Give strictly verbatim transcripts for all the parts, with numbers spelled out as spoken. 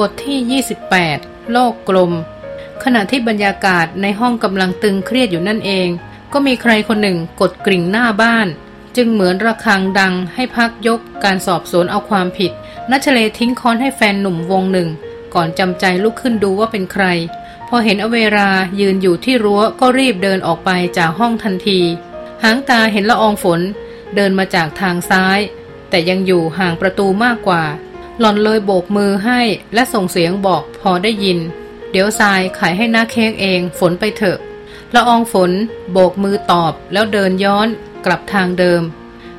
บทที่ยี่สิบแปดโลกกลมขณะที่บรรยากาศในห้องกำลังตึงเครียดอยู่นั่นเองก็มีใครคนหนึ่งกดกริ่งหน้าบ้านจึงเหมือนระฆังดังให้พักยกการสอบสวนเอาความผิดณัชเลทิ้งค้อนให้แฟนหนุ่มวงหนึ่งก่อนจำใจลุกขึ้นดูว่าเป็นใครพอเห็นอเวรายืนอยู่ที่รั้วก็รีบเดินออกไปจากห้องทันทีหางตาเห็นละอองฝนเดินมาจากทางซ้ายแต่ยังอยู่ห่างประตูมากกว่าหล่อนเลยโบกมือให้และส่งเสียงบอกพอได้ยินเดี๋ยวทรายขายให้หน้าเค้กเองฝนไปเถอะละอองฝนโบกมือตอบแล้วเดินย้อนกลับทางเดิม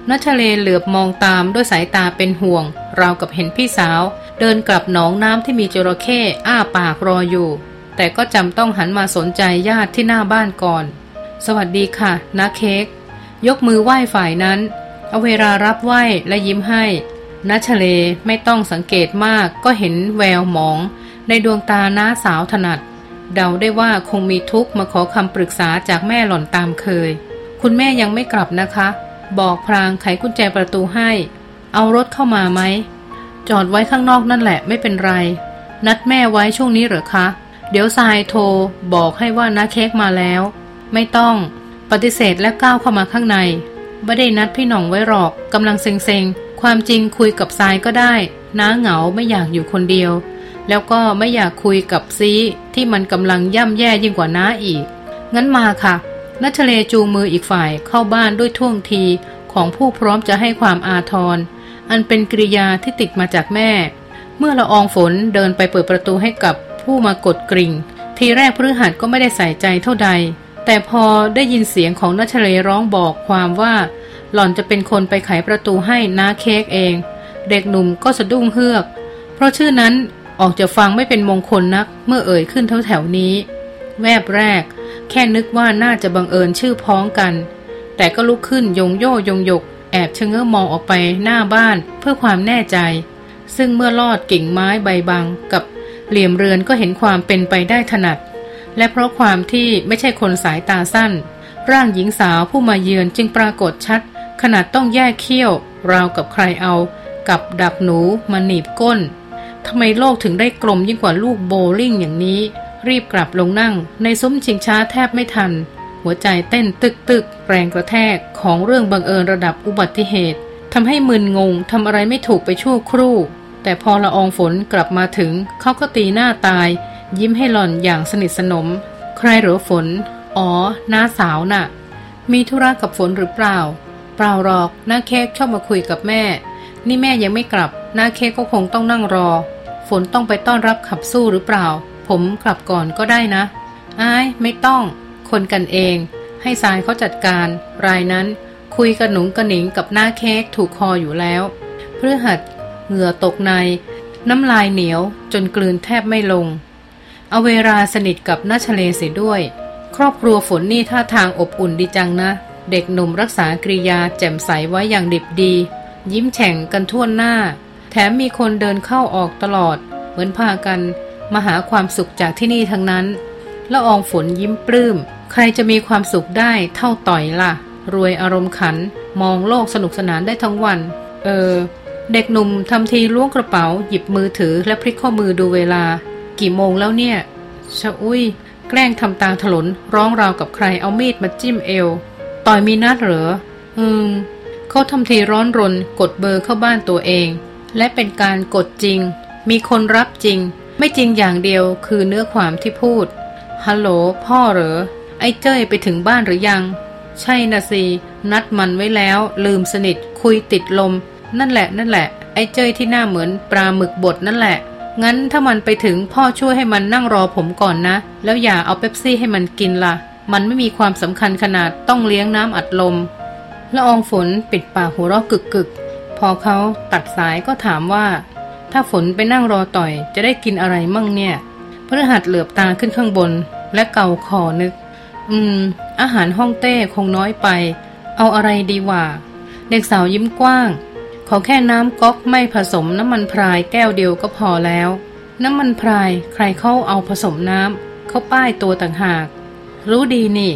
ณัชเลเหลือบมองตามด้วยสายตาเป็นห่วงราวกับเห็นพี่สาวเดินกลับหนองน้ำที่มีจระเข้อ้าปากรออยู่แต่ก็จำต้องหันมาสนใจญาติที่หน้าบ้านก่อนสวัสดีค่ะน้าเค้กยกมือไหว้ฝ่ายนั้นอเวรารับไหว้และยิ้มให้ณัชเลไม่ต้องสังเกตมากก็เห็นแววหมองในดวงตาน้าสาวถนัดเดาได้ว่าคงมีทุกข์มาขอคำปรึกษาจากแม่หล่อนตามเคยคุณแม่ยังไม่กลับนะคะบอกพรางไขกุญแจประตูให้เอารถเข้ามาไหมจอดไว้ข้างนอกนั่นแหละไม่เป็นไรนัดแม่ไว้ช่วงนี้เหรอคะเดี๋ยวทรายโทรบอกให้ว่าน้าเค้กมาแล้วไม่ต้องปฏิเสธและก้าวเข้ามาข้างในไม่ได้นัดพี่หน่องไว้หรอกกำลังเซ็งๆความจริงคุยกับทรายก็ได้น้าเหงาไม่อยากอยู่คนเดียวแล้วก็ไม่อยากคุยกับซีที่มันกำลังย่ำแย่ยิ่งกว่าน้าอีกงั้นมาค่ะณัชเลจูงมืออีกฝ่ายเข้าบ้านด้วยท่วงทีของผู้พร้อมจะให้ความอาทรอันเป็นกริยาที่ติดมาจากแม่เมื่อละอองฝนเดินไปเปิดประตูให้กับผู้มากดกริ่งทีแรกพฤหัสก็ไม่ได้ใส่ใจเท่าใดแต่พอได้ยินเสียงของณัชเลร้องบอกความว่าหล่อนจะเป็นคนไปไขประตูให้น้าเค้กเองเด็กหนุ่มก็สะดุ้งเฮือกเพราะชื่อนั้นออกจะฟังไม่เป็นมงคลนักเมื่อเอ่ยขึ้นแถวๆนี้แวบแรกแค่นึกว่าน่าจะบังเอิญชื่อพ้องกันแต่ก็ลุกขึ้นยงโย่ยงยกแอบชะเง้อมองออกไปหน้าบ้านเพื่อความแน่ใจซึ่งเมื่อลอดกิ่งไม้ใบบังกับเหลี่ยมเรือนก็เห็นความเป็นไปได้ถนัดและเพราะความที่ไม่ใช่คนสายตาสั้นร่างหญิงสาวผู้มาเยือนจึงปรากฏชัดขนาดต้องแยกเขี้ยวราวกับใครเอากับดักหนูมาหนีบก้นทำไมโลกถึงได้กลมยิ่งกว่าลูกโบลิ่งอย่างนี้รีบกลับลงนั่งในซุ้มชิงช้าแทบไม่ทันหัวใจเต้นตึกตึกแรงกระแทกของเรื่องบังเอิญระดับอุบัติเหตุทำให้มึนงงทำอะไรไม่ถูกไปชั่วครู่แต่พอละอองฝนกลับมาถึงเขาก็ตีหน้าตายยิ้มให้หล่อนอย่างสนิทสนมใครหรือฝนอ๋อน้าสาวน่ะมีธุระกับฝนหรือเปล่าเปล่าหรอกน้าเค้กชอบมาคุยกับแม่นี่แม่ยังไม่กลับน้าเค้กก็คงต้องนั่งรอฝนต้องไปต้อนรับขับสู้หรือเปล่าผมกลับก่อนก็ได้นะอ้ายไม่ต้องคนกันเองให้ทรายเขาจัดการรายนั้นคุยกระหนุงกระหนิงกับหน้าเค้กถูกคออยู่แล้วพฤหัสเหงื่อตกในน้ำลายเหนียวจนกลืนแทบไม่ลงอเวราสนิทกับณัชเลเสียด้วยครอบครัวฝนนี่ท่าทางอบอุ่นดีจังนะเด็กหนุ่มรักษากริยาแจ่มใสไว้อย่างดิบดียิ้มแฉ่งกันทั่วหน้าแถมมีคนเดินเข้าออกตลอดเหมือนพากันมาหาความสุขจากที่นี่ทั้งนั้นละอองฝนยิ้มปลื้มใครจะมีความสุขได้เท่าต่อยล่ะรวยอารมณ์ขันมองโลกสนุกสนานได้ทั้งวันเออเด็กหนุ่มทำทีล้วงกระเป๋าหยิบมือถือและพลิกข้อมือดูเวลากี่โมงแล้วเนี่ยชะอุ้ยแกล้งทำตาถลนร้องราวกับใครเอามีดมาจิ้มเอวต่อยมีนัดเหรออืมเขาทำทีร้อนรนกดเบอร์เข้าบ้านตัวเองและเป็นการกดจริงมีคนรับจริงไม่จริงอย่างเดียวคือเนื้อความที่พูดฮัลโหลพ่อเหรอไอ้เจ้ยไปถึงบ้านหรือยังใช่นะสินัดมันไว้แล้วลืมสนิทคุยติดลมนั่นแหละนั่นแหละไอ้เจ้ยที่หน้าเหมือนปลาหมึกบดนั่นแหละงั้นถ้ามันไปถึงพ่อช่วยให้มันนั่งรอผมก่อนนะแล้วอย่าเอาเป๊ปซี่ให้มันกินล่ะมันไม่มีความสำคัญขนาดต้องเลี้ยงน้ำอัดลมละอองฝนปิดปากหัวเราะกึกๆพอเขาตัดสายก็ถามว่าถ้าฝนไปนั่งรอต่อยจะได้กินอะไรมั่งเนี่ยพฤหัสเหลือบตาขึ้นข้างบนและเกาคอนึกอืมอาหารฮ่องเต้คงน้อยไปเอาอะไรดีวะเด็กสาวยิ้มกว้างขอแค่น้ำก๊อกไม่ผสมน้ำมันพรายแก้วเดียวก็พอแล้วน้ำมันพรายใครเข้าเอาผสมน้ำเข้าป้ายตัวต่างหากรู้ดีนี่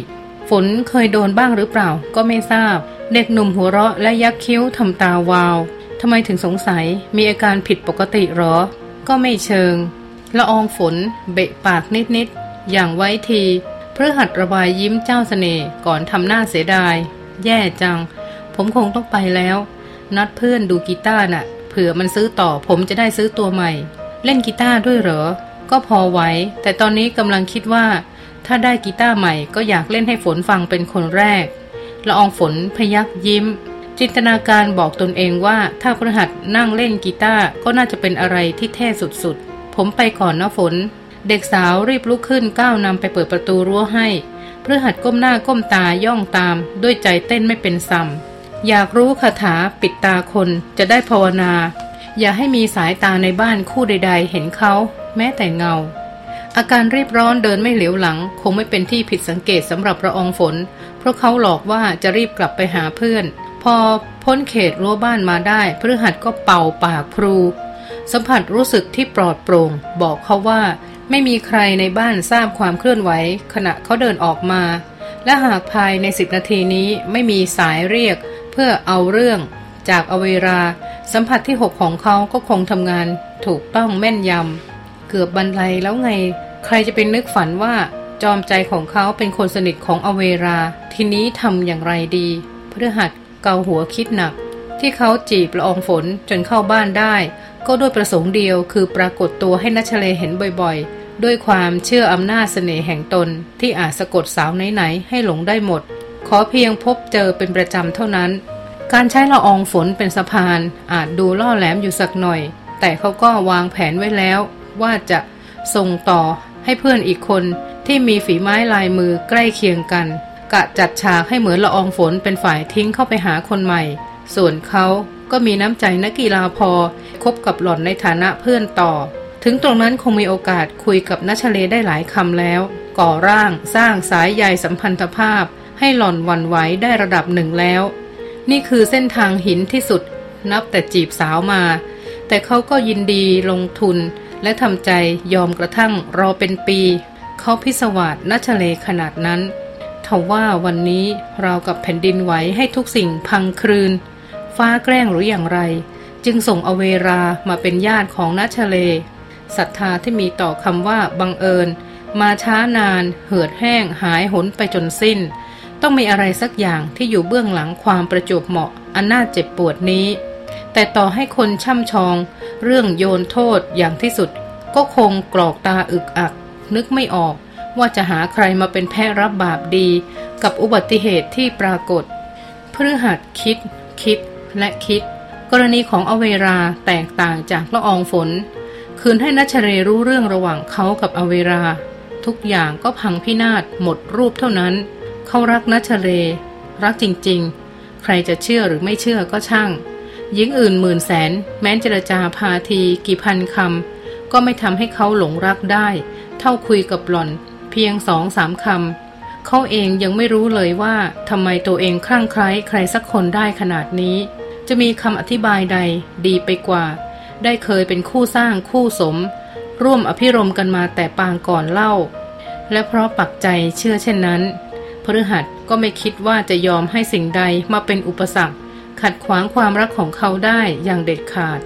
ฝนเคยโดนบ้างหรือเปล่าก็ไม่ทราบเด็กหนุ่มหัวเราะและยักคิ้วทำตาวาวทำไมถึงสงสัยมีอาการผิดปกติหรอ ก็ไม่เชิงละอองฝนเบะปากนิดๆอย่างไว้ทีพฤหัสระบายยิ้มเจ้าเสน่ห์ก่อนทำหน้าเสียดายแย่จังผมคงต้องไปแล้วนัดเพื่อนดูกีตาร์น่ะเผื่อมันซื้อต่อผมจะได้ซื้อตัวใหม่เล่นกีตาร์ด้วยเหรอก็พอไหวแต่ตอนนี้กำลังคิดว่าถ้าได้กีตาร์ใหม่ก็อยากเล่นให้ฝนฟังเป็นคนแรกละอองฝนพยักยิ้มจินตนาการบอกตนเองว่าถ้าพฤหัสนั่งเล่นกีตาร์ก็น่าจะเป็นอะไรที่เท่สุดๆผมไปก่อนนะฝนเด็กสาวรีบลุกขึ้นก้าวนำไปเปิดประตูรั้วให้พฤหัสก้มหน้าก้มตาย่องตามด้วยใจเต้นไม่เป็นซ้ำอยากรู้คาถาปิดตาคนจะได้ภาวนาอย่าให้มีสายตาในบ้านคู่ใดๆเห็นเขาแม้แต่เงาอาการรีบร้อนเดินไม่เหลียวหลังคงไม่เป็นที่ผิดสังเกตสำหรับละอองฝนเพราะเขาหลอกว่าจะรีบกลับไปหาเพื่อนพอพ้นเขตรั้วบ้านมาได้พฤหัสก็เป่าปากครูสัมผัสรู้สึกที่ปลอดโปร่งบอกเขาว่าไม่มีใครในบ้านทราบความเคลื่อนไหวขณะเขาเดินออกมาและหากภายในสิบนาทีนี้ไม่มีสายเรียกเพื่อเอาเรื่องจากอเวราสัมผัสที่หกของเขาก็คงทำงานถูกต้องแม่นยำเกือบบรรลัยแล้วไงใครจะเป็นนึกฝันว่าจอมใจของเขาเป็นคนสนิทของอเวราทีนี้ทำอย่างไรดีพฤหัสเกาหัวคิดหนักที่เขาจีบละอองฝนจนเข้าบ้านได้ก็ด้วยประสงค์เดียวคือปรากฏตัวให้นัชเลเห็นบ่อยๆด้วยความเชื่ออำนาจเสน่ห์แห่งตนที่อาจสะกดสาวไหนๆให้หลงได้หมดขอเพียงพบเจอเป็นประจำเท่านั้นการใช้ละอองฝนเป็นสะพานอาจดูล่อแหลมอยู่สักหน่อยแต่เขาก็วางแผนไว้แล้วว่าจะส่งต่อให้เพื่อนอีกคนที่มีฝีไม้ลายมือใกล้เคียงกันกะจัดฉากให้เหมือนละอองฝนเป็นฝ่ายทิ้งเข้าไปหาคนใหม่ส่วนเขาก็มีน้ำใจนักกีฬาพอคบกับหล่อนในฐานะเพื่อนต่อถึงตรงนั้นคงมีโอกาสคุยกับนัชเลได้หลายคำแล้วก่อร่างสร้างสายใยสัมพันธภาพให้หล่อนหวั่นไหวได้ระดับหนึ่งแล้วนี่คือเส้นทางหินที่สุดนับแต่จีบสาวมาแต่เขาก็ยินดีลงทุนและทำใจยอมกระทั่งรอเป็นปีเขาพิศวาสนัชเลขนาดนั้นทว่าวันนี้เรากับแผ่นดินไหวให้ทุกสิ่งพังคลืนฟ้าแกล้งหรืออย่างไรจึงส่งอเวรามาเป็นญาติของนัชเลศรัทธาที่มีต่อคำว่าบังเอิญมาช้านานเหือดแห้งหายหนไปจนสิ้นต้องมีอะไรสักอย่างที่อยู่เบื้องหลังความประจวบเหมาะอันน่าเจ็บปวดนี้แต่ต่อให้คนช่ำชองเรื่องโยนโทษอย่างที่สุดก็คงกรอกตาอึกอักนึกไม่ออกว่าจะหาใครมาเป็นแพะรับบาปดีกับอุบัติเหตุที่ปรากฏพฤหัสคิดคิดและคิดกรณีของอเวราแตกต่างจากละอองฝนคืนให้นัชเรรู้เรื่องระหว่างเขากับอเวราทุกอย่างก็พังพินาศหมดรูปเท่านั้นเขารักนัชเรรักจริงๆใครจะเชื่อหรือไม่เชื่อก็ช่างหญิงอื่นหมื่นแสนแม้เจรจาพาทีกี่พันคำก็ไม่ทำให้เขาหลงรักได้เท่าคุยกับหล่อนเพียงสองสามคำเขาเองยังไม่รู้เลยว่าทำไมตัวเองคลั่งไคล้ใครสักคนได้ขนาดนี้จะมีคำอธิบายใดดีไปกว่าได้เคยเป็นคู่สร้างคู่สมร่วมอภิรมกันมาแต่ปางก่อนเล่าและเพราะปักใจเชื่อเช่นนั้นพฤหัสก็ไม่คิดว่าจะยอมให้สิ่งใดมาเป็นอุปสรรคขัดขวางความรักของเขาได้อย่างเด็ดขาด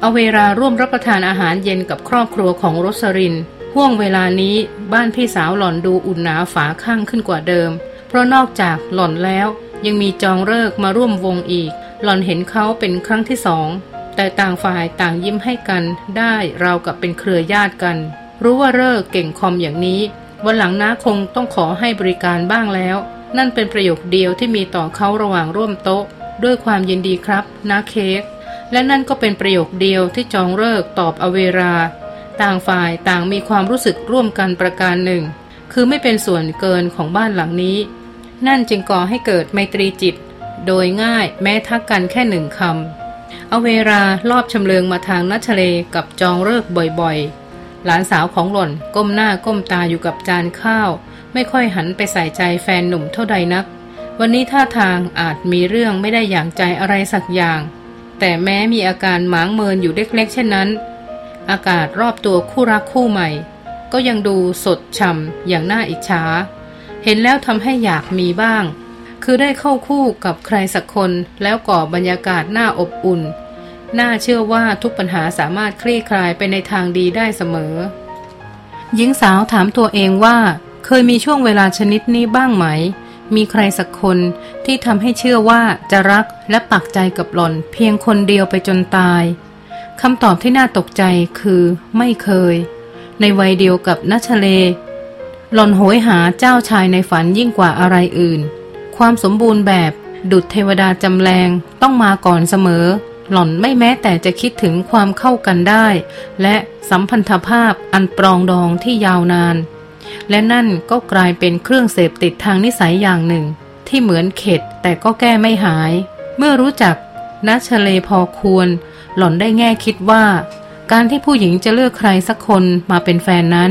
เอาเวลาร่วมรับประทานอาหารเย็นกับครอบครัวของรสรินห่วงเวลานี้บ้านพี่สาวหล่อนดูอุ่นหนาฝาข้างขึ้นกว่าเดิมเพราะนอกจากหล่อนแล้วยังมีจองเลิกมาร่วมวงอีกหล่อนเห็นเขาเป็นครั้งที่สองแต่ต่างฝ่ายต่างยิ้มให้กันได้ราวกับเป็นเครือญาติกันรู้ว่าเลิกเก่งคอมอย่างนี้วันหลังน้าคงต้องขอให้บริการบ้างแล้วนั่นเป็นประโยคเดียวที่มีต่อเขาระหว่างร่วมโต๊ะด้วยความยินดีครับน้าเค้กและนั่นก็เป็นประโยคเดียวที่จองเลิกตอบอเวราต่างฝ่ายต่างมีความรู้สึกร่วมกันประการหนึ่งคือไม่เป็นส่วนเกินของบ้านหลังนี้นั่นจึงก่อให้เกิดไมตรีจิตโดยง่ายแม้ทักกันแค่หนึ่งคำอเวรารอบชำเลืองมาทางนัชเลกับจองเลิกบ่อยๆหลานสาวของหล่อนก้มหน้าก้มตาอยู่กับจานข้าวไม่ค่อยหันไปใส่ใจแฟนหนุ่มเท่าใดนักวันนี้ท่าทางอาจมีเรื่องไม่ได้อย่างใจอะไรสักอย่างแต่แม้มีอาการหมางเมินอยู่เล็กๆเช่นนั้นอากาศรอบตัวคู่รักคู่ใหม่ก็ยังดูสดฉ่ำอย่างน่าอิจฉาเห็นแล้วทำให้อยากมีบ้างคือได้เข้าคู่กับใครสักคนแล้วก่อบรรยากาศน่าอบอุ่น น่าเชื่อว่าทุกปัญหาสามารถคลี่คลายไปในทางดีได้เสมอหญิงสาวถามตัวเองว่าเคยมีช่วงเวลาชนิดนี้บ้างไหมมีใครสักคนที่ทำให้เชื่อว่าจะรักและปักใจกับหล่อนเพียงคนเดียวไปจนตายคำตอบที่น่าตกใจคือไม่เคยในวัยเดียวกับนัชเลหล่อนโหยหาเจ้าชายในฝันยิ่งกว่าอะไรอื่นความสมบูรณ์แบบดุจเทวดาจำแรงต้องมาก่อนเสมอหล่อนไม่แม้แต่จะคิดถึงความเข้ากันได้และสัมพันธภาพอันปรองดองที่ยาวนานและนั่นก็กลายเป็นเครื่องเสพติดทางนิสัยอย่างหนึ่งที่เหมือนเข็ดแต่ก็แก้ไม่หายเมื่อรู้จักนัชเลพอควรหล่อนได้แง่คิดว่าการที่ผู้หญิงจะเลือกใครสักคนมาเป็นแฟนนั้น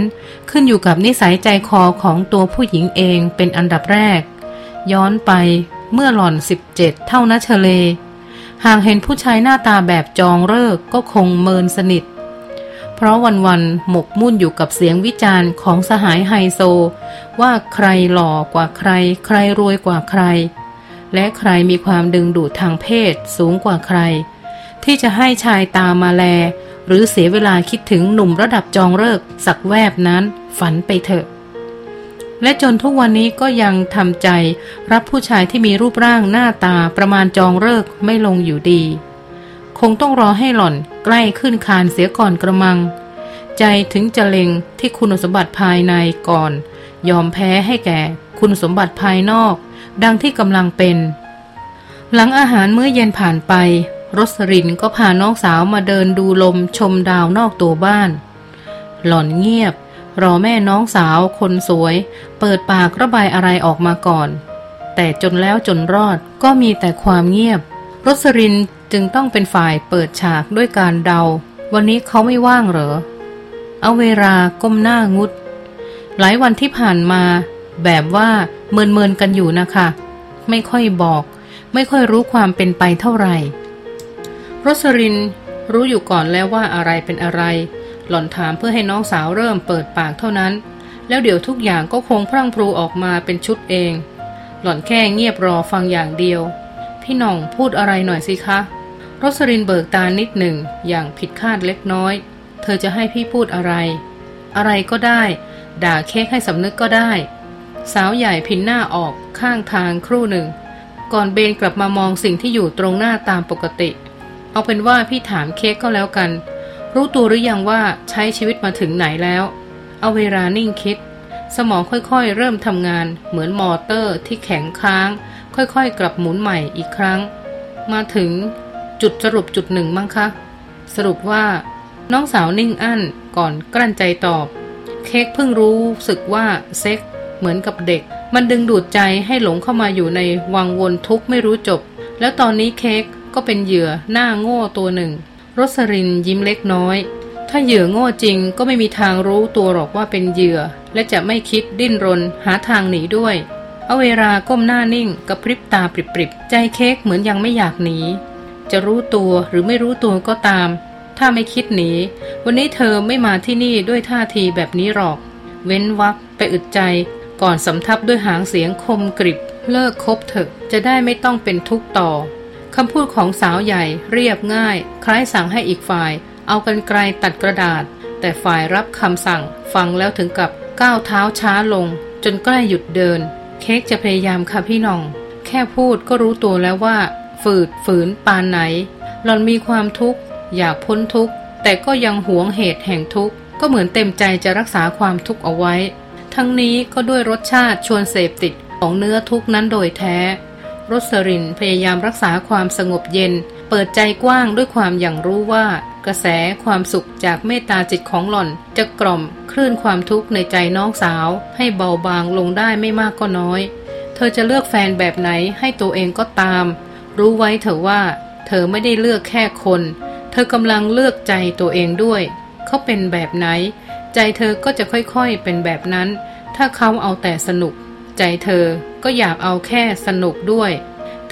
ขึ้นอยู่กับนิสัยใจคอของตัวผู้หญิงเองเป็นอันดับแรกย้อนไปเมื่อหล่อนสิบเจ็ดเท่านัชเลหากเห็นผู้ชายหน้าตาแบบจองเลิกก็คงเมินสนิทเพราะวันๆหมกมุ่นอยู่กับเสียงวิจารณ์ของสหายไฮโซว่าใครหล่อกว่าใครใครรวยกว่าใครและใครมีความดึงดูดทางเพศสูงกว่าใครที่จะให้ชายตามาแลหรือเสียเวลาคิดถึงหนุ่มระดับจองเลิกสักแวบนั้นฝันไปเถอะและจนทุกวันนี้ก็ยังทำใจรับผู้ชายที่มีรูปร่างหน้าตาประมาณจองเลิกไม่ลงอยู่ดีคงต้องรอให้หล่อนใกล้ขึ้นคานเสียก่อนกระมังใจถึงจะเล็งที่คุณสมบัติภายในก่อนยอมแพ้ให้แก่คุณสมบัติภายนอกดังที่กำลังเป็นหลังอาหารมื้อเย็นผ่านไปรสรินก็พาน้องสาวมาเดินดูลมชมดาวนอกตัวบ้านหล่อนเงียบรอแม่น้องสาวคนสวยเปิดปากระบายอะไรออกมาก่อนแต่จนแล้วจนรอดก็มีแต่ความเงียบรสรินจึงต้องเป็นฝ่ายเปิดฉากด้วยการเดาวันนี้เขาไม่ว่างเหรอเอาเวลาก้มหน้างุดหลายวันที่ผ่านมาแบบว่าเมินเมินกันอยู่นะคะไม่ค่อยบอกไม่ค่อยรู้ความเป็นไปเท่าไหร่รสรินรู้อยู่ก่อนแล้วว่าอะไรเป็นอะไรหล่อนถามเพื่อให้น้องสาวเริ่มเปิดปากเท่านั้นแล้วเดี๋ยวทุกอย่างก็คงพรั่งพรูออกมาเป็นชุดเองหล่อนแค่เงียบรอฟังอย่างเดียวพี่น้องพูดอะไรหน่อยสิคะรสรินเบิกตานิดหนึ่งอย่างผิดคาดเล็กน้อยเธอจะให้พี่พูดอะไรอะไรก็ได้ด่าเค้กให้สำนึกก็ได้สาวใหญ่พินหน้าออกข้างทางครู่หนึ่งก่อนเบนกลับมามองสิ่งที่อยู่ตรงหน้าตามปกติเอาเป็นว่าพี่ถามเค้กก็แล้วกันรู้ตัวหรือยังว่าใช้ชีวิตมาถึงไหนแล้วเอาเวลานิ่งคิดสมองค่อยๆเริ่มทำงานเหมือนมอเตอร์ที่แข็งค้างค่อยๆกลับหมุนใหม่อีกครั้งมาถึงจุดสรุปจุดหนึ่งมั้งคะสรุปว่าน้องสาวนิ่งอั้นก่อนกลั้นใจตอบเค้กเพิ่งรู้สึกว่าเซ็กเหมือนกับเด็กมันดึงดูดใจให้หลงเข้ามาอยู่ในวังวนทุกข์ไม่รู้จบแล้วตอนนี้เค้กก็เป็นเหยื่อหน้าโง่ตัวหนึ่งรสรินยิ้มเล็กน้อยถ้าเหยื่อโง่จริงก็ไม่มีทางรู้ตัวหรอกว่าเป็นเหยื่อและจะไม่คิดดิ้นรนหาทางหนีด้วยเอาเวลาก้มหน้านิ่งกระพริบตาปริบๆใจเค้กเหมือนยังไม่อยากหนีจะรู้ตัวหรือไม่รู้ตัวก็ตามถ้าไม่คิดหนีวันนี้เธอไม่มาที่นี่ด้วยท่าทีแบบนี้หรอกเว้นวรรคไปอึดใจก่อนสำทับด้วยหางเสียงคมกริบเลิกคบเถอะจะได้ไม่ต้องเป็นทุกข์ต่อคำพูดของสาวใหญ่เรียบง่ายคล้ายสั่งให้อีกฝ่ายเอากรรไกรตัดกระดาษแต่ฝ่ายรับคำสั่งฟังแล้วถึงกับก้าวเท้าช้าลงจนใกล้หยุดเดินเค้กจะพยายามค่ะพี่น้องแค่พูดก็รู้ตัวแล้วว่าฝืดฝืนปานไหนหล่อนมีความทุกข์อยากพ้นทุกข์แต่ก็ยังหวงเหตุแห่งทุกข์ก็เหมือนเต็มใจจะรักษาความทุกข์เอาไว้ทั้งนี้ก็ด้วยรสชาติชวนเสพติดของเนื้อทุกข์นั้นโดยแท้รสรินพยายามรักษาความสงบเย็นเปิดใจกว้างด้วยความอย่างรู้ว่ากระแสความสุขจากเมตตาจิตของหล่อนจะกล่อมคลื่นความทุกข์ในใจน้องสาวให้เบาบางลงได้ไม่มากก็น้อยเธอจะเลือกแฟนแบบไหนให้ตัวเองก็ตามรู้ไว้เถอะว่าเธอไม่ได้เลือกแค่คนเธอกำลังเลือกใจตัวเองด้วยเขาเป็นแบบไหนใจเธอก็จะค่อยๆเป็นแบบนั้นถ้าเขาเอาแต่สนุกใจเธอก็อยากเอาแค่สนุกด้วย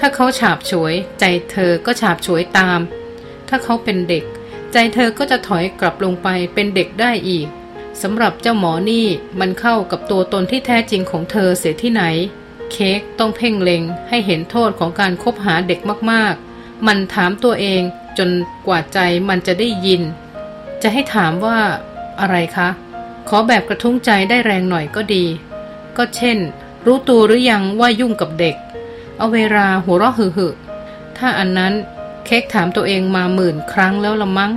ถ้าเขาฉาบฉวยใจเธอก็ฉาบฉวยตามถ้าเขาเป็นเด็กใจเธอก็จะถอยกลับลงไปเป็นเด็กได้อีกสำหรับเจ้าหมอนี่มันเข้ากับตัวตนที่แท้จริงของเธอเสียที่ไหนเค้กต้องเพ่งเล็งให้เห็นโทษของการคบหาเด็กมากๆมันถามตัวเอง จนกว่าใจมันจะได้ยินจะให้ถามว่าอะไรคะขอแบบกระทุ้งใจได้แรงหน่อยก็ดีก็เช่นรู้ตัวหรือยังว่ายุ่งกับเด็กเอาเวลาหัวเราะหึๆถ้าอันนั้นเค้กถามตัวเองมาหมื่นครั้งแล้วละมั้ง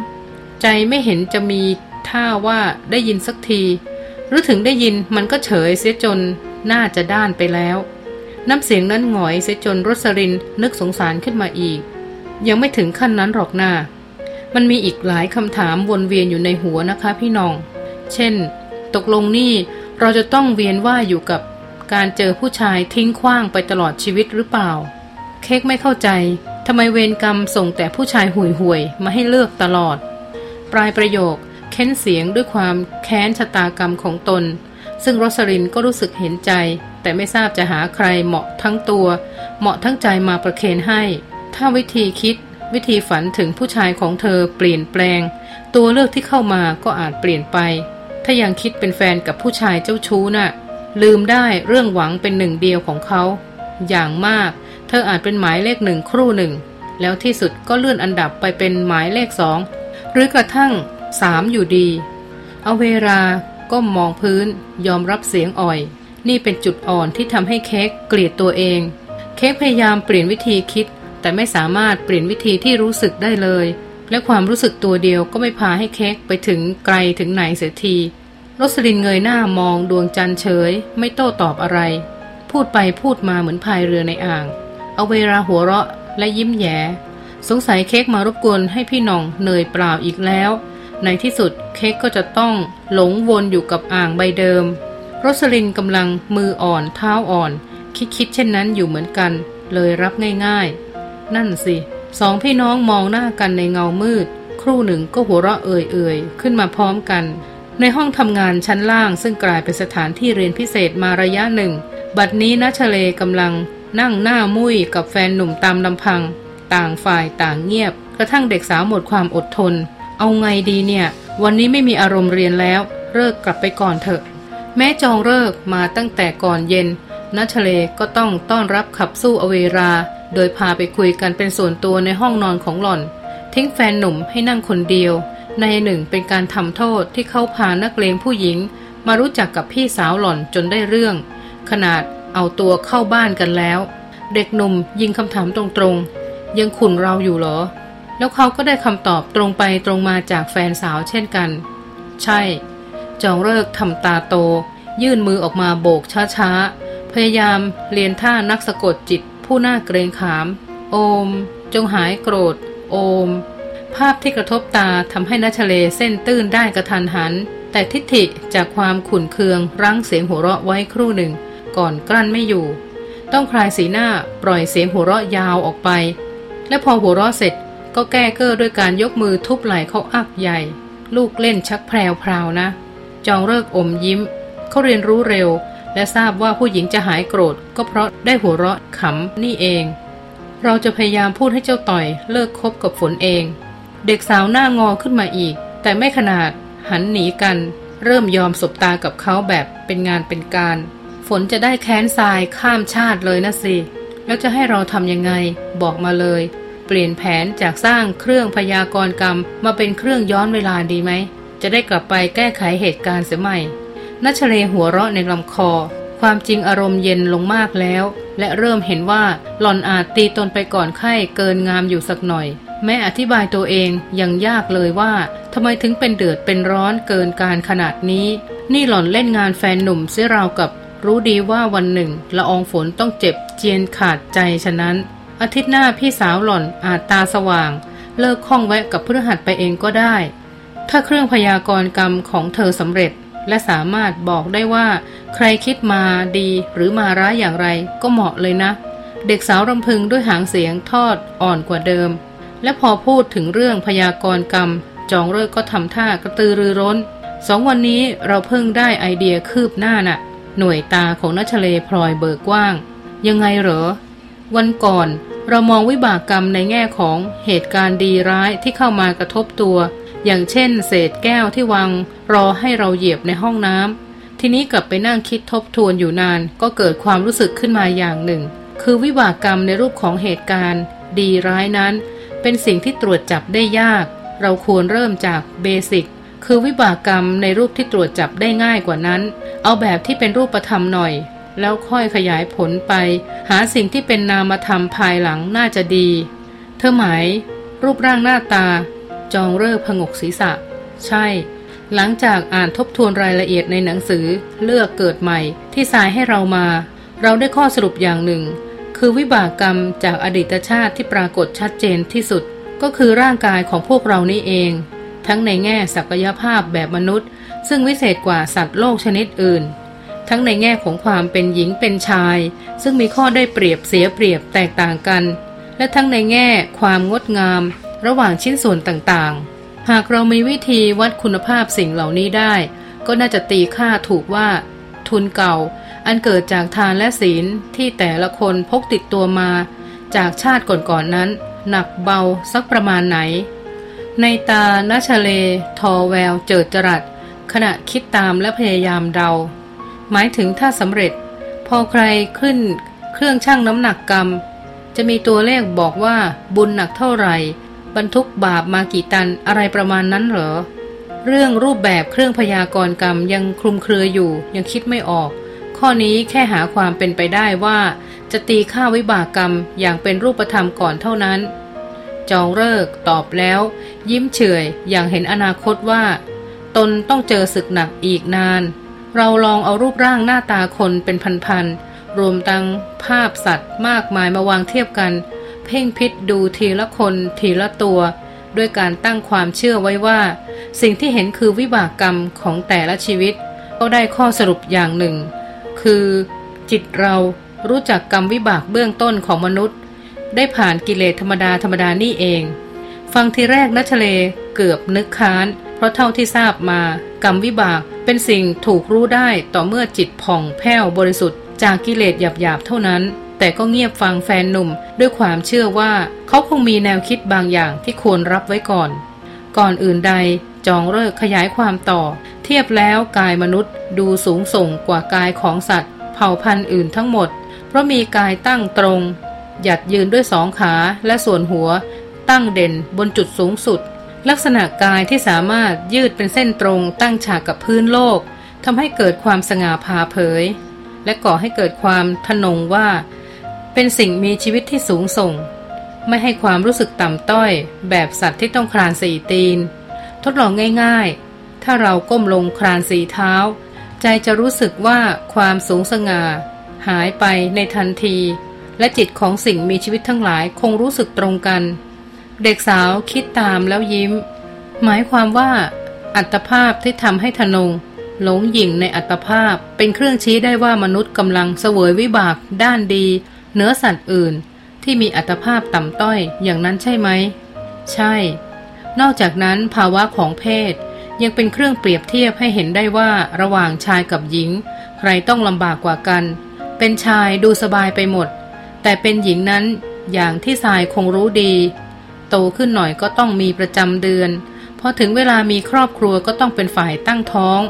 ใจไม่เห็นจะมีท่าว่าได้ยินสักทีหรือถึงได้ยินมันก็เฉยเสียจนน่าจะด้านไปแล้วน้ำเสียงนั้นหงอยเสียจนรสรินนึกสงสารขึ้นมาอีกยังไม่ถึงขั้นนั้นหรอกน่ามันมีอีกหลายคำถามวนเวียนอยู่ในหัวนะคะพี่น้องเช่นตกลงนี่เราจะต้องเวียนว่าอยู่กับการเจอผู้ชายทิ้งขว้างไปตลอดชีวิตหรือเปล่าเค้กไม่เข้าใจทำไมเวรกรรมส่งแต่ผู้ชายห่วยๆมาให้เลือกตลอดปลายประโยคเค้นเสียงด้วยความแค้นชะตากรรมของตนซึ่งรสรินก็รู้สึกเห็นใจแต่ไม่ทราบจะหาใครเหมาะทั้งตัวเหมาะทั้งใจมาประเคนให้ถ้าวิธีคิดวิธีฝันถึงผู้ชายของเธอเปลี่ยนแปลงตัวเลือกที่เข้ามาก็อาจเปลี่ยนไปถ้ายังคิดเป็นแฟนกับผู้ชายเจ้าชู้น่ะลืมได้เรื่องหวังเป็นหนึ่งเดียวของเขาอย่างมากเธออาจเป็นหมายเลขหนึ่งครู่หนึ่งแล้วที่สุดก็เลื่อนอันดับไปเป็นหมายเลขสองหรือกระทั่งสามอยู่ดีเอาเวลาก้มมองพื้นยอมรับเสียงอ่อยนี่เป็นจุดอ่อนที่ทำให้เค้กเกลียดตัวเองเค้กพยายามเปลี่ยนวิธีคิดแต่ไม่สามารถเปลี่ยนวิธีที่รู้สึกได้เลยและความรู้สึกตัวเดียวก็ไม่พาให้เค้กไปถึงไกลถึงไหนเสียทีรสลินเงยหน้ามองดวงจันทร์เฉยไม่โต้ตอบอะไรพูดไปพูดมาเหมือนพายเรือในอ่างเอาเวลาหัวเราะและยิ้มแย้สงสัยเค้กมารบกวนให้พี่น้องเหนื่อยเปล่าอีกแล้วในที่สุดเค้กก็จะต้องหลงวนอยู่กับอ่างใบเดิมรสลินกำลังมืออ่อนเท้าอ่อนคิดคิดเช่นนั้นอยู่เหมือนกันเลยรับง่ายๆนั่นสิสองพี่น้องมองหน้ากันในเงามืดครู่หนึ่งก็หัวเราะเอ่ยๆขึ้นมาพร้อมกันในห้องทำงานชั้นล่างซึ่งกลายเป็นสถานที่เรียนพิเศษมาระยะหนึ่งบัดนี้ณชเลกำลังนั่งหน้ามุ้ยกับแฟนหนุ่มตามลำพังต่างฝ่ายต่างเงียบกระทั่งเด็กสาวหมดความอดทนเอาไงดีเนี่ยวันนี้ไม่มีอารมณ์เรียนแล้วเลิกกลับไปก่อนเถอะแม้จองเลิกมาตั้งแต่ก่อนเย็นณชเลก็ต้องต้อนรับขับสู้อเวราโดยพาไปคุยกันเป็นส่วนตัวในห้องนอนของหล่อนทิ้งแฟนหนุ่มให้นั่งคนเดียวในหนึ่งเป็นการทำโทษที่เขาพานักเลงผู้หญิงมารู้จักกับพี่สาวหล่อนจนได้เรื่องขนาดเอาตัวเข้าบ้านกันแล้วเด็กหนุ่มยิงคำถามตรงๆยังขุ่นเราอยู่เหรอแล้วเขาก็ได้คำตอบตรงไปตรงมาจากแฟนสาวเช่นกันใช่จองเลิกทำตาโตยื่นมือออกมาโบกช้าๆพยายามเรียนท่านักสะกดจิตผู้น่าเกรงขามโอมจงหายโกรธโอมภาพที่กระทบตาทำให้ณชเลเส้นตื้นได้กระทันหันแต่ทิฐิจากความขุ่นเคืองรั้งเสียงหัวเราะไว้ครู่หนึ่งก่อนกลั้นไม่อยู่ต้องคลายสีหน้าปล่อยเสียงหัวเราะยาวออกไปและพอหัวเราะเสร็จก็แก้เก้อด้วยการยกมือทุบไหล่เขาอักใหญ่ลูกเล่นชักแพรวพราวนะจองเลิกอมยิ้มเขาเรียนรู้เร็วและทราบว่าผู้หญิงจะหายโกรธก็เพราะได้หัวเราะขำนี่เองเราจะพยายามพูดให้เจ้าต่อยเลิกคบกับฝนเองเด็กสาวหน้างอขึ้นมาอีกแต่ไม่ขนาดหันหนีกันเริ่มยอมสบตากับเขาแบบเป็นงานเป็นการฝนจะได้แค้นทรายข้ามชาติเลยนะสิแล้วจะให้เราทำยังไงบอกมาเลยเปลี่ยนแผนจากสร้างเครื่องพยากรณ์กรรมมาเป็นเครื่องย้อนเวลาดีไหมจะได้กลับไปแก้ไขเหตุการณ์เสียใหม่ณชเลหัวเราะในลำคอความจริงอารมณ์เย็นลงมากแล้วและเริ่มเห็นว่าหล่อนอาจตีตนไปก่อนไข้เกินงามอยู่สักหน่อยแม้อธิบายตัวเองยังยากเลยว่าทำไมถึงเป็นเดือดเป็นร้อนเกินการขนาดนี้นี่หล่อนเล่นงานแฟนหนุ่มเสียราวกับรู้ดีว่าวันหนึ่งละอองฝนต้องเจ็บเจียนขาดใจฉะนั้นอาทิตย์หน้าพี่สาวหล่อนอาจตาสว่างเลิกข้องแวะกับพฤหัสไปเองก็ได้ถ้าเครื่องพยากรณ์กรรมของเธอสำเร็จและสามารถบอกได้ว่าใครคิดมาดีหรือมาร้ายอย่างไรก็เหมาะเลยนะเด็กสาวรำพึงด้วยหางเสียงทอดอ่อนกว่าเดิมและพอพูดถึงเรื่องพยากรณ์กรรมจองเลิกก็ทำท่ากระตือรือร้นสองวันนี้เราเพิ่งได้ไอเดียคืบหน้าน่ะหน่วยตาของณชเลพลอยเบิกกว้างยังไงเหรอวันก่อนเรามองวิบากกรรมในแง่ของเหตุการณ์ดีร้ายที่เข้ามากระทบตัวอย่างเช่นเศษแก้วที่วางรอให้เราเหยียบในห้องน้ำทีนี้กลับไปนั่งคิดทบทวนอยู่นานก็เกิดความรู้สึกขึ้นมาอย่างหนึ่งคือวิบากกรรมในรูปของเหตุการณ์ดีร้ายนั้น เป็นสิ่งที่ตรวจจับได้ยากเราควรเริ่มจากเบสิกคือวิบากกรรมในรูปที่ตรวจจับได้ง่ายกว่านั้นเอาแบบที่เป็นรูปธรรมหน่อยแล้วค่อยขยายผลไปหาสิ่งที่เป็นนามธรรมภายหลังน่าจะดีเธอหมายรูปร่างหน้าตาจองเร่อผงกศีรษะใช่หลังจากอ่านทบทวนรายละเอียดในหนังสือเลือกเกิดใหม่ที่ทรายให้เรามาเราได้ข้อสรุปอย่างหนึ่งคือวิบากกรรมจากอดีตชาติที่ปรากฏชัดเจนที่สุดก็คือร่างกายของพวกเรานี่เองทั้งในแง่ศักยภาพแบบมนุษย์ซึ่งวิเศษกว่าสัตว์โลกชนิดอื่นทั้งในแง่ของความเป็นหญิงเป็นชายซึ่งมีข้อได้เปรียบเสียเปรียบแตกต่างกันและทั้งในแง่ความงดงามระหว่างชิ้นส่วนต่างๆหากเรามีวิธีวัดคุณภาพสิ่งเหล่านี้ได้ก็น่าจะตีค่าถูกว่าทุนเก่าอันเกิดจากทานและศีลที่แต่ละคนพกติดตัวมาจากชาติก่อนๆ นั้นหนักเบาสักประมาณไหนในตาณชเลทอแววเจิดจรัสขณะคิดตามและพยายามเดาหมายถึงถ้าสำเร็จพอใครขึ้นเครื่องชั่งน้ำหนักกรรมจะมีตัวเลขบอกว่าบุญหนักเท่าไหร่บรรทุกบาปมากี่ตันอะไรประมาณนั้นเหรอเรื่องรูปแบบเครื่องพยากรณ์กรรมยังคลุมเครืออยู่ยังคิดไม่ออกข้อนี้แค่หาความเป็นไปได้ว่าจะตีค่าวิบากกรรมอย่างเป็นรูปธรรมก่อนเท่านั้นจองเลิกตอบแล้วยิ้มเฉยอย่างเห็นอนาคตว่าตนต้องเจอศึกหนักอีกนานเราลองเอารูปร่างหน้าตาคนเป็นพันๆรวมทั้งภาพสัตว์มากมายมาวางเทียบกันเพ่งพิจดูทีละคนทีละตัวด้วยการตั้งความเชื่อไว้ว่าสิ่งที่เห็นคือวิบากกรรมของแต่ละชีวิตก็ได้ข้อสรุปอย่างหนึ่งคือจิตเรารู้จักกรรมวิบากเบื้องต้นของมนุษย์ได้ผ่านกิเลสธรรมดาธรรมดานี่เองฟังทีแรกณชเลเกือบนึกค้านเพราะเท่าที่ทราบมากรรมวิบากเป็นสิ่งถูกรู้ได้ต่อเมื่อจิตผ่องแผ้วบริสุทธิ์จากกิเลสหยาบๆเท่านั้นแต่ก็เงียบฟังแฟนหนุ่มด้วยความเชื่อว่าเขาคงมีแนวคิดบางอย่างที่ควรรับไว้ก่อนก่อนอื่นใดจองเลิกขยายความต่อเทียบแล้วกายมนุษย์ดูสูงส่งกว่ากายของสัตว์เผ่าพันธุ์อื่นทั้งหมดเพราะมีกายตั้งตรงหยัดยืนด้วยสองขาและส่วนหัวตั้งเด่นบนจุดสูงสุดลักษณะกายที่สามารถยืดเป็นเส้นตรงตั้งฉากกับพื้นโลกทำให้เกิดความสง่าผ่าเผยและก่อให้เกิดความทะนงว่าเป็นสิ่งมีชีวิตที่สูงส่งไม่ให้ความรู้สึกต่ำต้อยแบบสัตว์ที่ต้องคลานสี่ตีนทดลองง่ายๆถ้าเราก้มลงคลานสี่เท้าใจจะรู้สึกว่าความสูงสง่าหายไปในทันทีและจิตของสิ่งมีชีวิตทั้งหลายคงรู้สึกตรงกันเด็กสาวคิดตามแล้วยิ้มหมายความว่าอัตภาพที่ทำให้ทะนงหลงหยิ่งในอัตภาพเป็นเครื่องชี้ได้ว่ามนุษย์กำลังเสวยวิบากด้านดีเหนือสัตว์อื่นที่มีอัตภาพต่ำต้อยอย่างนั้นใช่ไหมใช่นอกจากนั้นภาวะของเพศยังเป็นเครื่องเปรียบเทียบให้เห็นได้ว่าระหว่างชายกับหญิงใครต้องลำบากกว่ากันเป็นชายดูสบายไปหมดแต่เป็นหญิงนั้นอย่างที่ทรายคงรู้ดีโตขึ้นหน่อยก็ต้องมีประจำเดือนพอถึงเวลามีครอบครัวก็ต้องเป็นฝ่ายตั้งท้อง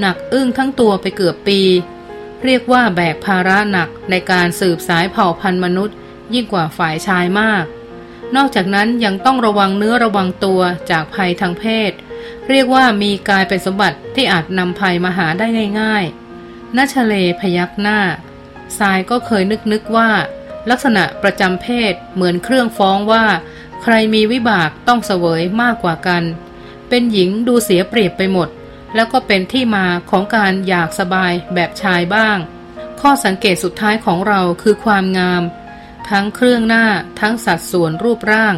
หนักอึ้งทั้งตัวไปเกือบปีเรียกว่าแบกภาระหนักในการสืบสายเผ่าพันธุ์มนุษย์ยิ่งกว่าฝ่ายชายมากนอกจากนั้นยังต้องระวังเนื้อระวังตัวจากภัยทางเพศเรียกว่ามีกายเป็นสมบัติที่อาจนำภัยมาหาได้ง่ายๆณชเลพยักหน้าทรายก็เคยนึกนึกว่าลักษณะประจำเพศเหมือนเครื่องฟ้องว่าใครมีวิบากต้องเสวยมากกว่ากันเป็นหญิงดูเสียเปรียบไปหมดแล้วก็เป็นที่มาของการอยากสบายแบบชายบ้างข้อสังเกตสุดท้ายของเราคือความงามทั้งเครื่องหน้าทั้งสัดส่วนรูปร่าง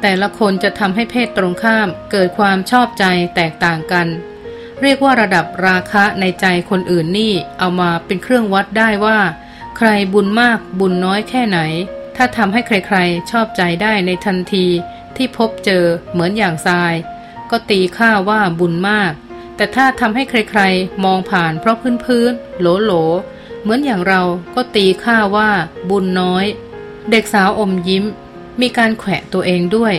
แต่ละคนจะทำให้เพศตรงข้ามเกิดความชอบใจแตกต่างกันเรียกว่าระดับราคะในใจคนอื่นนี่เอามาเป็นเครื่องวัดได้ว่าใครบุญมากบุญน้อยแค่ไหนถ้าทำให้ใครๆชอบใจได้ในทันทีที่พบเจอเหมือนอย่างทรายก็ตีค่าว่าบุญมากแต่ถ้าทำให้ใครๆมองผ่านเพราะพื้นๆโหลๆเหมือนอย่างเราก็ตีค่าว่าบุญน้อยเด็กสาวอมยิ้มมีการแขวะตัวเองด้วย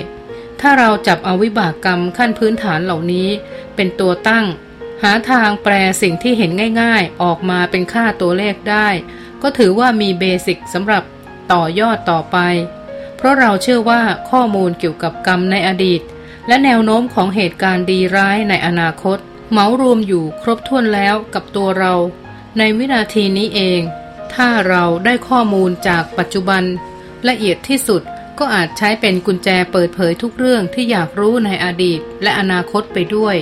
ถ้าเราจับเอาวิบากกรรมขั้นพื้นฐานเหล่านี้เป็นตัวตั้งหาทางแปลสิ่งที่เห็นง่ายๆออกมาเป็นค่าตัวเลขได้ก็ถือว่ามีเบสิกสำหรับต่อยอดต่อไป เพราะเราเชื่อว่าข้อมูลเกี่ยวกับกรรมในอดีตและแนวโน้มของเหตุการณ์ดีร้ายในอนาคตเหมารวมอยู่ครบถ้วนแล้วกับตัวเราในวินาทีนี้เองถ้าเราได้ข้อมูลจากปัจจุบันละเอียดที่สุดก็อาจใช้เป็นกุญแจเปิดเผยทุกเรื่องที่อยากรู้ในอดีตและอนาคตไปด้วย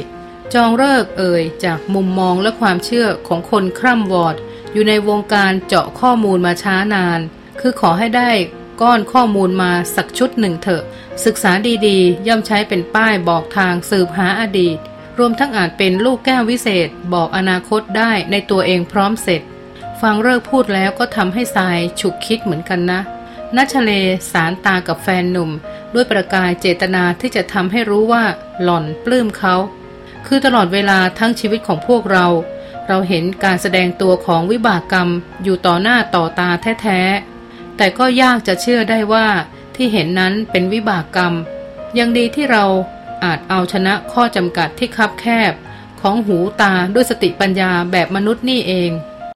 จองเลิกเอ่ยจากมุมมองและความเชื่อของคนคร่ำวอดอยู่ในวงการเจาะข้อมูลมาช้านานคือขอให้ได้ก้อนข้อมูลมาสักชุดหนึ่งเถอะศึกษาดีๆย่อมใช้เป็นป้ายบอกทางสืบหาอดีตรวมทั้งอาจเป็นลูกแก้ววิเศษบอกอนาคตได้ในตัวเองพร้อมเสร็จฟังเลิกพูดแล้วก็ทำให้ทรายฉุกคิดเหมือนกันนะณ ชเลสารตากับแฟนหนุ่มด้วยประกายเจตนาที่จะทำให้รู้ว่าหล่อนปลื้มเขาคือตลอดเวลาทั้งชีวิตของพวกเราเราเห็นการแสดงตัวของวิบากกรรมอยู่ต่อหน้าต่อตาแท้ๆแต่ก็ยากจะเชื่อได้ว่าที่เห็นนั้นเป็นวิบากกรรมยังดีที่เราอาจเอาชนะข้อจำกัดที่คับแคบของหูตาด้วยสติปัญญาแบบมนุษย์นี่เอง